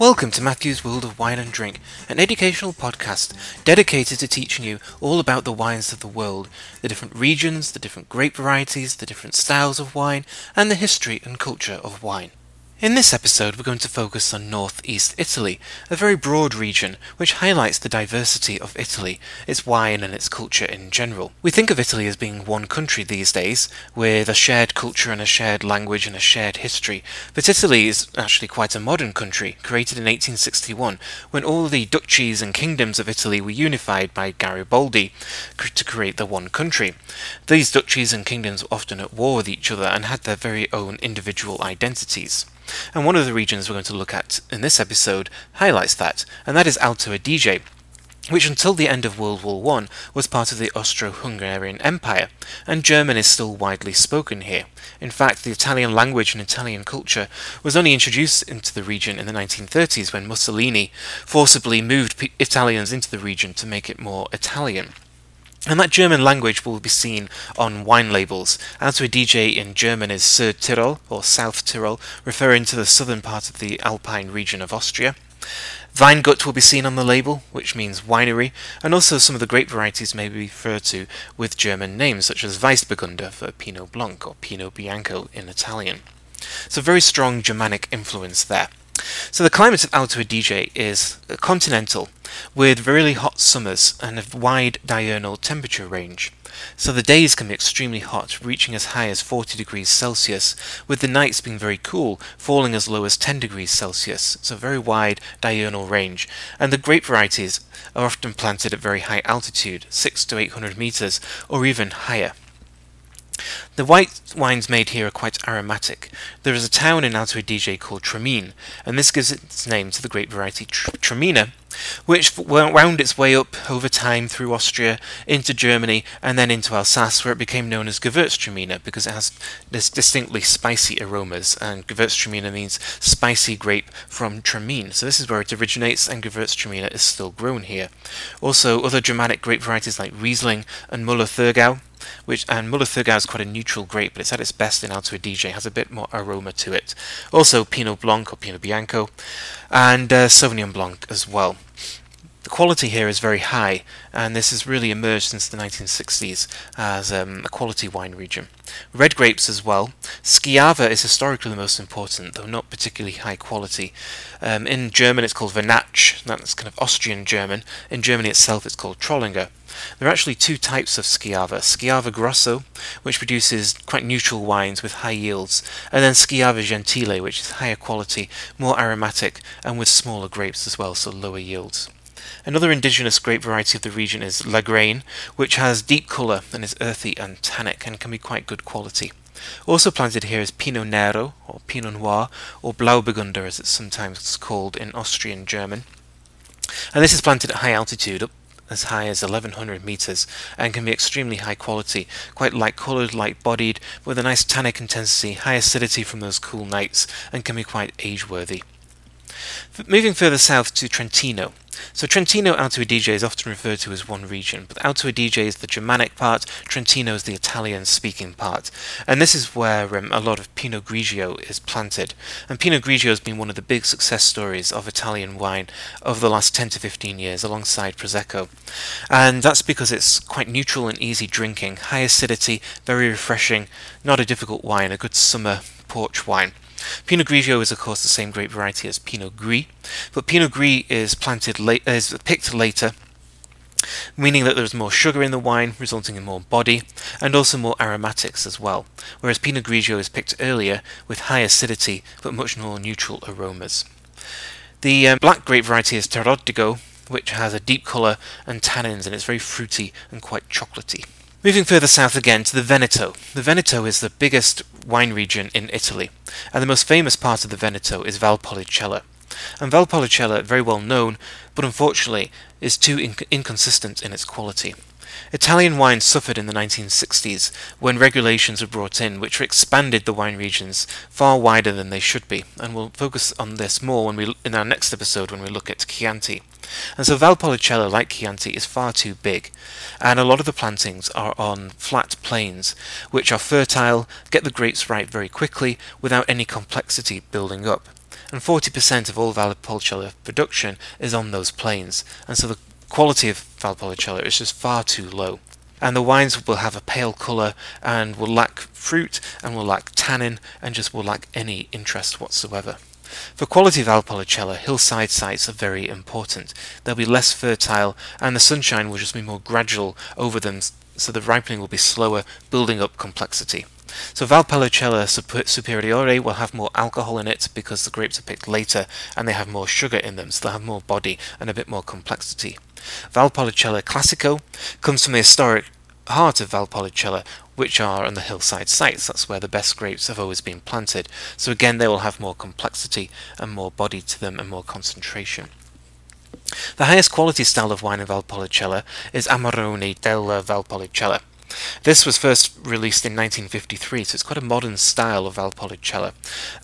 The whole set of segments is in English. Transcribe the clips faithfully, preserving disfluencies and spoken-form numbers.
Welcome to Matthew's World of Wine and Drink, an educational podcast dedicated to teaching you all about the wines of the world, the different regions, the different grape varieties, the different styles of wine, and the history and culture of wine. In this episode we're going to focus on northeast Italy, a very broad region which highlights the diversity of Italy, its wine and its culture in general. We think of Italy as being one country these days, with a shared culture and a shared language and a shared history, but Italy is actually quite a modern country, created in eighteen sixty-one, when all the duchies and kingdoms of Italy were unified by Garibaldi to create the one country. These duchies and kingdoms were often at war with each other and had their very own individual identities. And one of the regions we're going to look at in this episode highlights that, and that is Alto Adige, which until the end of World War One was part of the Austro-Hungarian Empire, and German is still widely spoken here. In fact, the Italian language and Italian culture was only introduced into the region in the nineteen thirties when Mussolini forcibly moved Italians into the region to make it more Italian. And that German language will be seen on wine labels. Alto Adige in German is Südtirol, or South Tyrol, referring to the southern part of the Alpine region of Austria. Weingut will be seen on the label, which means winery, and also some of the grape varieties may be referred to with German names, such as Weißburgunder for Pinot Blanc, or Pinot Bianco in Italian. So very strong Germanic influence there. So the climate of Alto Adige is continental, with really hot summers and a wide diurnal temperature range. So the days can be extremely hot, reaching as high as forty degrees Celsius, with the nights being very cool, falling as low as ten degrees Celsius. It's a very wide diurnal range, and the grape varieties are often planted at very high altitude, six to eight hundred meters, or even higher. The white wines made here are quite aromatic. There is a town in Alto Adige called Tremina, and this gives its name to the grape variety Tremina, which wound its way up over time through Austria, into Germany, and then into Alsace, where it became known as Gewürztraminer, because it has this distinctly spicy aromas, and Gewürztraminer means spicy grape from Tremina. So this is where it originates, and Gewürztraminer is still grown here. Also, other Germanic grape varieties like Riesling and Müller Thurgau, which and Müller Thurgau is quite a neutral grape, but it's at its best in Alto Adige, has a bit more aroma to it. Also Pinot Blanc or Pinot Bianco, and uh, Sauvignon Blanc as well. The quality here is very high, and this has really emerged since the nineteen sixties as um, a quality wine region. Red grapes as well. Schiava is historically the most important, though not particularly high quality. Um, in German it's called Vernatsch, that's kind of Austrian German. In Germany itself it's called Trollinger. There are actually two types of Schiava. Schiava Grosso, which produces quite neutral wines with high yields, and then Schiava Gentile, which is higher quality, more aromatic, and with smaller grapes as well, so lower yields. Another indigenous grape variety of the region is Lagraine, which has deep colour and is earthy and tannic and can be quite good quality. Also planted here is Pinot Nero, or Pinot Noir, or Blauburgunder as it's sometimes called in Austrian German. And this is planted at high altitude, up as high as eleven hundred metres, and can be extremely high quality, quite light coloured, light bodied, with a nice tannic intensity, high acidity from those cool nights, and can be quite age-worthy. Moving further south to Trentino. So Trentino Alto Adige is often referred to as one region, but Alto Adige is the Germanic part, Trentino is the Italian-speaking part, and this is where um, a lot of Pinot Grigio is planted. And Pinot Grigio has been one of the big success stories of Italian wine over the last ten to fifteen years, alongside Prosecco, and that's because it's quite neutral and easy drinking, high acidity, very refreshing, not a difficult wine, a good summer porch wine. Pinot Grigio is of course the same grape variety as Pinot Gris, but Pinot Gris is planted late, is picked later, meaning that there's more sugar in the wine, resulting in more body, and also more aromatics as well, whereas Pinot Grigio is picked earlier with high acidity, but much more neutral aromas. The um, black grape variety is Terotigo, which has a deep colour and tannins, and it's very fruity and quite chocolatey. Moving further south again to the Veneto. The Veneto is the biggest wine region in Italy, and the most famous part of the Veneto is Valpolicella. And Valpolicella, very well known, but unfortunately is too inc- inconsistent in its quality. Italian wine suffered in the nineteen sixties when regulations were brought in which expanded the wine regions far wider than they should be, and we'll focus on this more when we in our next episode when we look at Chianti. And so Valpolicella, like Chianti, is far too big, and a lot of the plantings are on flat plains, which are fertile, get the grapes ripe very quickly without any complexity building up. and forty percent of all Valpolicella production is on those plains, and so the quality of Valpolicella is just far too low. And the wines will have a pale colour and will lack fruit and will lack tannin and just will lack any interest whatsoever. For quality Valpolicella, hillside sites are very important. They'll be less fertile and the sunshine will just be more gradual over them, so the ripening will be slower, building up complexity. So Valpolicella Superiore will have more alcohol in it because the grapes are picked later and they have more sugar in them, so they'll have more body and a bit more complexity. Valpolicella Classico comes from the historic heart of Valpolicella, which are on the hillside sites. That's where the best grapes have always been planted. So again, they will have more complexity and more body to them and more concentration. The highest quality style of wine in Valpolicella is Amarone della Valpolicella. This was first released in nineteen fifty-three, so it's quite a modern style of Valpolicella,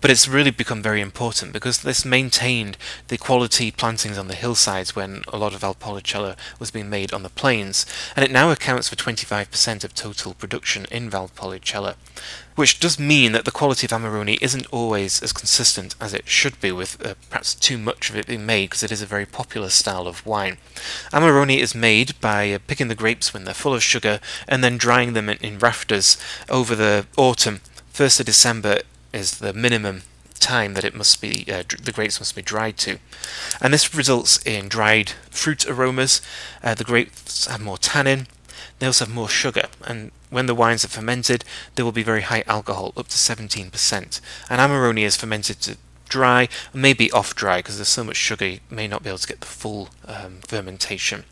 but it's really become very important because this maintained the quality plantings on the hillsides when a lot of Valpolicella was being made on the plains, and it now accounts for twenty-five percent of total production in Valpolicella, which does mean that the quality of Amarone isn't always as consistent as it should be, with uh, perhaps too much of it being made because it is a very popular style of wine. Amarone is made by uh, picking the grapes when they're full of sugar and then drying them in, in rafters over the autumn. first of December is the minimum time that it must be uh, dr the grapes must be dried to, and this results in dried fruit aromas. Uh, the grapes have more tannin. They also have more sugar, and when the wines are fermented, there will be very high alcohol, up to seventeen percent. And Amarone is fermented to dry, maybe off dry, because there's so much sugar you may not be able to get the full um, fermentation.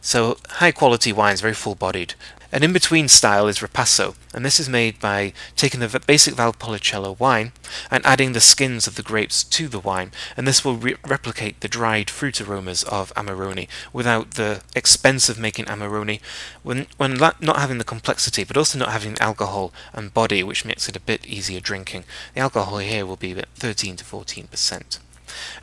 So high quality wines, very full-bodied. An in-between style is Ripasso, and this is made by taking the basic Valpolicella wine and adding the skins of the grapes to the wine, and this will re replicate the dried fruit aromas of Amarone without the expense of making Amarone, when, when not having the complexity, but also not having alcohol and body, which makes it a bit easier drinking. The alcohol here will be about thirteen to fourteen percent.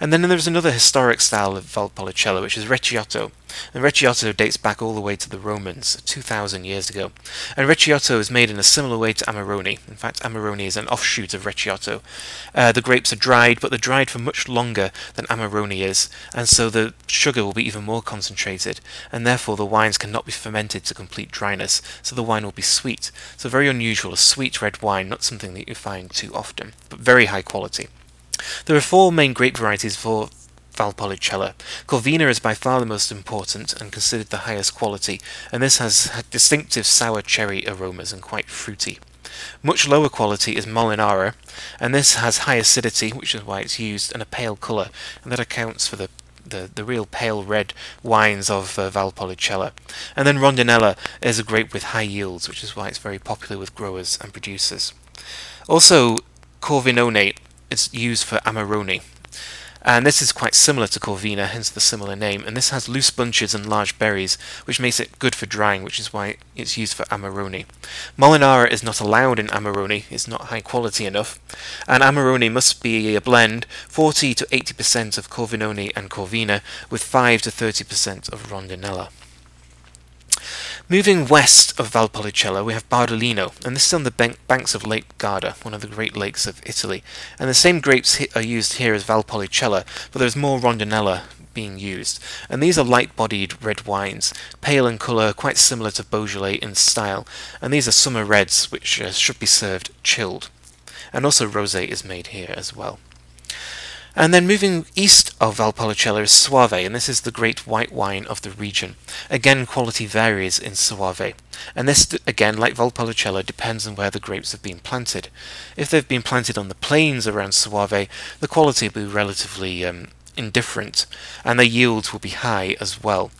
And then there's another historic style of Valpolicella, which is Recioto. And Recioto dates back all the way to the Romans, two thousand years ago. And Recioto is made in a similar way to Amarone. In fact, Amarone is an offshoot of Recioto. Uh, the grapes are dried, but they're dried for much longer than Amarone is, and so the sugar will be even more concentrated, and therefore the wines cannot be fermented to complete dryness, so the wine will be sweet. So very unusual, a sweet red wine, not something that you find too often, but very high quality. There are four main grape varieties for Valpolicella. Corvina is by far the most important and considered the highest quality, and this has distinctive sour cherry aromas and quite fruity. Much lower quality is Molinara, and this has high acidity, which is why it's used, and a pale colour, and that accounts for the The, the real pale red wines of uh, Valpolicella. And then Rondinella is a grape with high yields, which is why it's very popular with growers and producers. Also, Corvinone is used for Amarone, and this is quite similar to Corvina, hence the similar name, and this has loose bunches and large berries, which makes it good for drying, which is why it's used for Amarone. Molinara is not allowed in Amarone, it's not high quality enough, and Amarone must be a blend forty to eighty percent of Corvinone and Corvina with five to thirty percent of Rondinella. Moving west of Valpolicella, we have Bardolino, and this is on the bank banks of Lake Garda, one of the great lakes of Italy. And the same grapes are used here as Valpolicella, but there's more Rondinella being used. And these are light-bodied red wines, pale in colour, quite similar to Beaujolais in style. And these are summer reds, which uh, should be served chilled. And also rosé is made here as well. And then moving east of Valpolicella is Soave, and this is the great white wine of the region. Again, quality varies in Soave, and this, again, like Valpolicella, depends on where the grapes have been planted. If they've been planted on the plains around Soave, the quality will be relatively um, indifferent, and the yields will be high as well.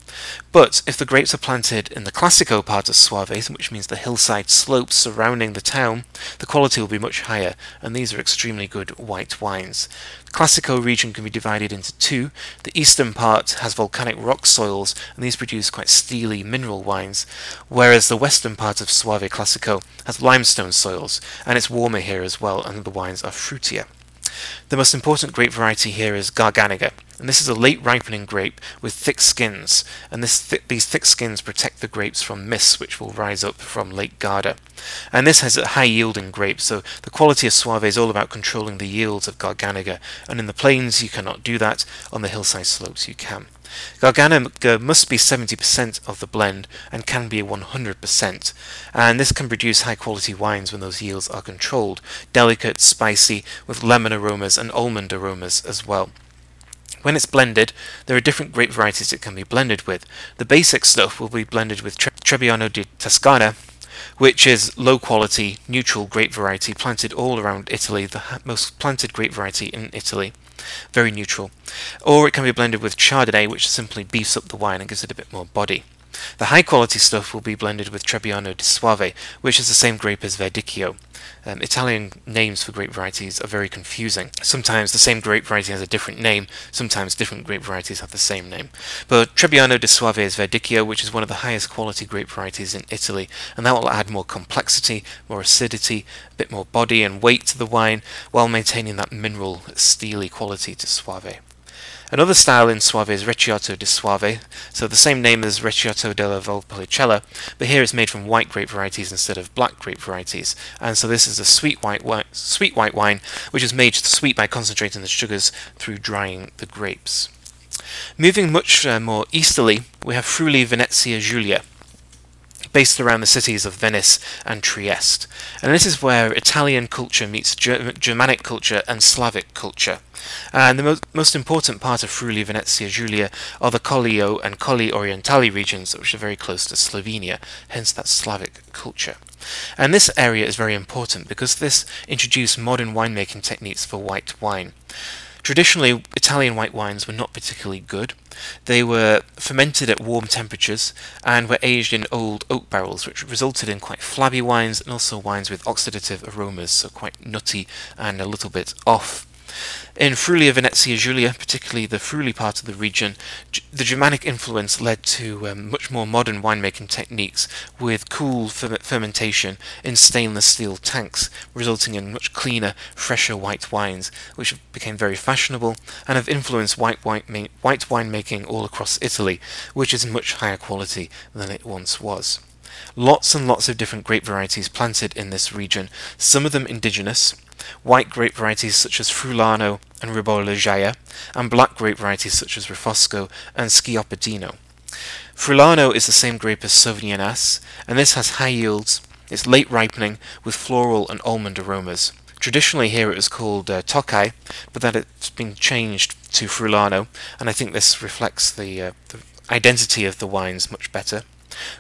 But if the grapes are planted in the Classico part of Soave, which means the hillside slopes surrounding the town, the quality will be much higher, and these are extremely good white wines. The Classico region can be divided into two. The eastern part has volcanic rock soils, and these produce quite steely mineral wines, whereas the western part of Soave Classico has limestone soils, and it's warmer here as well, and the wines are fruitier. The most important grape variety here is Garganega, and this is a late ripening grape with thick skins, and this th these thick skins protect the grapes from mists which will rise up from late Garda. And this has a high yielding grape, so the quality of Soave is all about controlling the yields of Garganega, and in the plains you cannot do that, on the hillside slopes you can. Garganega must be seventy percent of the blend and can be one hundred percent, and this can produce high quality wines when those yields are controlled, delicate, spicy, with lemon aromas and almond aromas as well. When it's blended, there are different grape varieties it can be blended with. The basic stuff will be blended with Tre Trebbiano di Toscana, which is low-quality, neutral grape variety planted all around Italy, the most planted grape variety in Italy. Very neutral. Or it can be blended with Chardonnay, which simply beefs up the wine and gives it a bit more body. The high-quality stuff will be blended with Trebbiano di Soave, which is the same grape as Verdicchio. Um, Italian names for grape varieties are very confusing. Sometimes the same grape variety has a different name, sometimes different grape varieties have the same name. But Trebbiano di Soave is Verdicchio, which is one of the highest quality grape varieties in Italy, and that will add more complexity, more acidity, a bit more body and weight to the wine, while maintaining that mineral, steely quality to Soave. Another style in Soave is Recioto di Soave, so the same name as Recioto della Valpolicella, but here it's made from white grape varieties instead of black grape varieties, and so this is a sweet white, wi sweet white wine, which is made sweet by concentrating the sugars through drying the grapes. Moving much uh, more easterly, we have Friuli Venezia Giulia, based around the cities of Venice and Trieste. And this is where Italian culture meets Ger Germanic culture and Slavic culture. And the mo most important part of Friuli Venezia Giulia are the Collio and Colli Orientali regions, which are very close to Slovenia, hence that Slavic culture. And this area is very important because this introduced modern winemaking techniques for white wine. Traditionally, Italian white wines were not particularly good. They were fermented at warm temperatures and were aged in old oak barrels, which resulted in quite flabby wines and also wines with oxidative aromas, so quite nutty and a little bit off. In Friuli Venezia Giulia, particularly the Friuli part of the region, the Germanic influence led to um, much more modern winemaking techniques with cool fer fermentation in stainless steel tanks, resulting in much cleaner, fresher white wines, which became very fashionable and have influenced white, white, white winemaking all across Italy, which is much higher quality than it once was. Lots and lots of different grape varieties planted in this region, some of them indigenous, white grape varieties such as Friulano and Ribolla Gialla, and black grape varieties such as Refosco and Schioppettino. Friulano is the same grape as Sauvignon Blanc, and this has high yields, it's late ripening, with floral and almond aromas. Traditionally here it was called uh, Tokai, but that it's been changed to Friulano, and I think this reflects the, uh, the identity of the wines much better.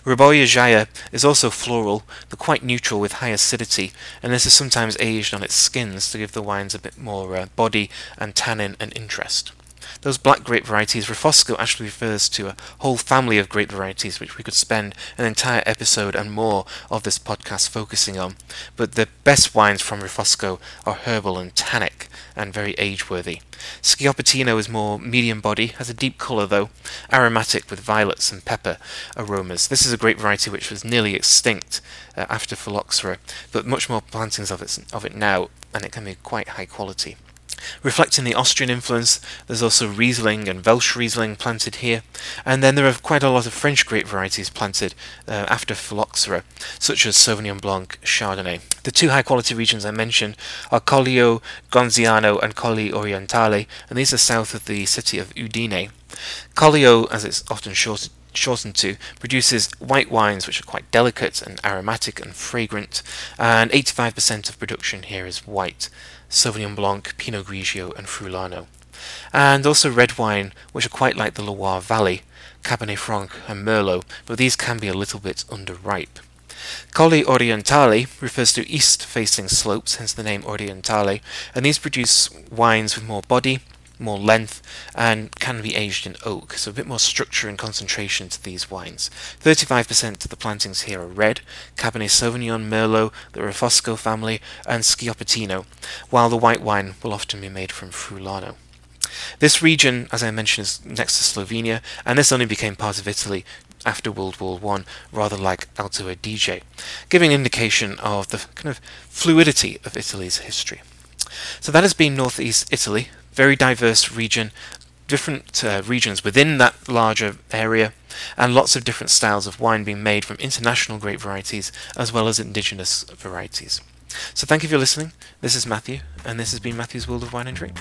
Ribolla Gialla is also floral, but quite neutral with high acidity, and this is sometimes aged on its skins to give the wines a bit more uh, body and tannin and interest. Those black grape varieties, Refosco actually refers to a whole family of grape varieties which we could spend an entire episode and more of this podcast focusing on, but the best wines from Refosco are herbal and tannic and very age-worthy. Schioppettino is more medium body, has a deep colour though, aromatic with violets and pepper aromas. This is a grape variety which was nearly extinct uh, after Phylloxera, but much more plantings of it, of it now, and it can be quite high quality. Reflecting the Austrian influence, there's also Riesling and Welsh Riesling planted here, and then there are quite a lot of French grape varieties planted uh, after Phylloxera, such as Sauvignon Blanc, Chardonnay. The two high-quality regions I mentioned are Collio Gronziano and Colli Orientali, and these are south of the city of Udine. Collio, as it's often short shortened to, produces white wines which are quite delicate and aromatic and fragrant, and eighty-five percent of production here is white. Sauvignon Blanc, Pinot Grigio and Friulano, and also red wine which are quite like the Loire Valley, Cabernet Franc and Merlot, but these can be a little bit underripe. Colli Orientali refers to east-facing slopes, hence the name Orientale, and these produce wines with more body, more length, and can be aged in oak, so a bit more structure and concentration to these wines. thirty-five percent of the plantings here are red, Cabernet Sauvignon, Merlot, the Refosco family, and Schioppettino, while the white wine will often be made from Friulano. This region, as I mentioned, is next to Slovenia, and this only became part of Italy after World War One, rather like Alto Adige, giving an indication of the kind of fluidity of Italy's history. So that has been Northeast Italy. Very diverse region, different uh, regions within that larger area, and lots of different styles of wine being made from international grape varieties as well as indigenous varieties. So thank you for listening. This is Matthew, and this has been Matthew's World of Wine and Drink.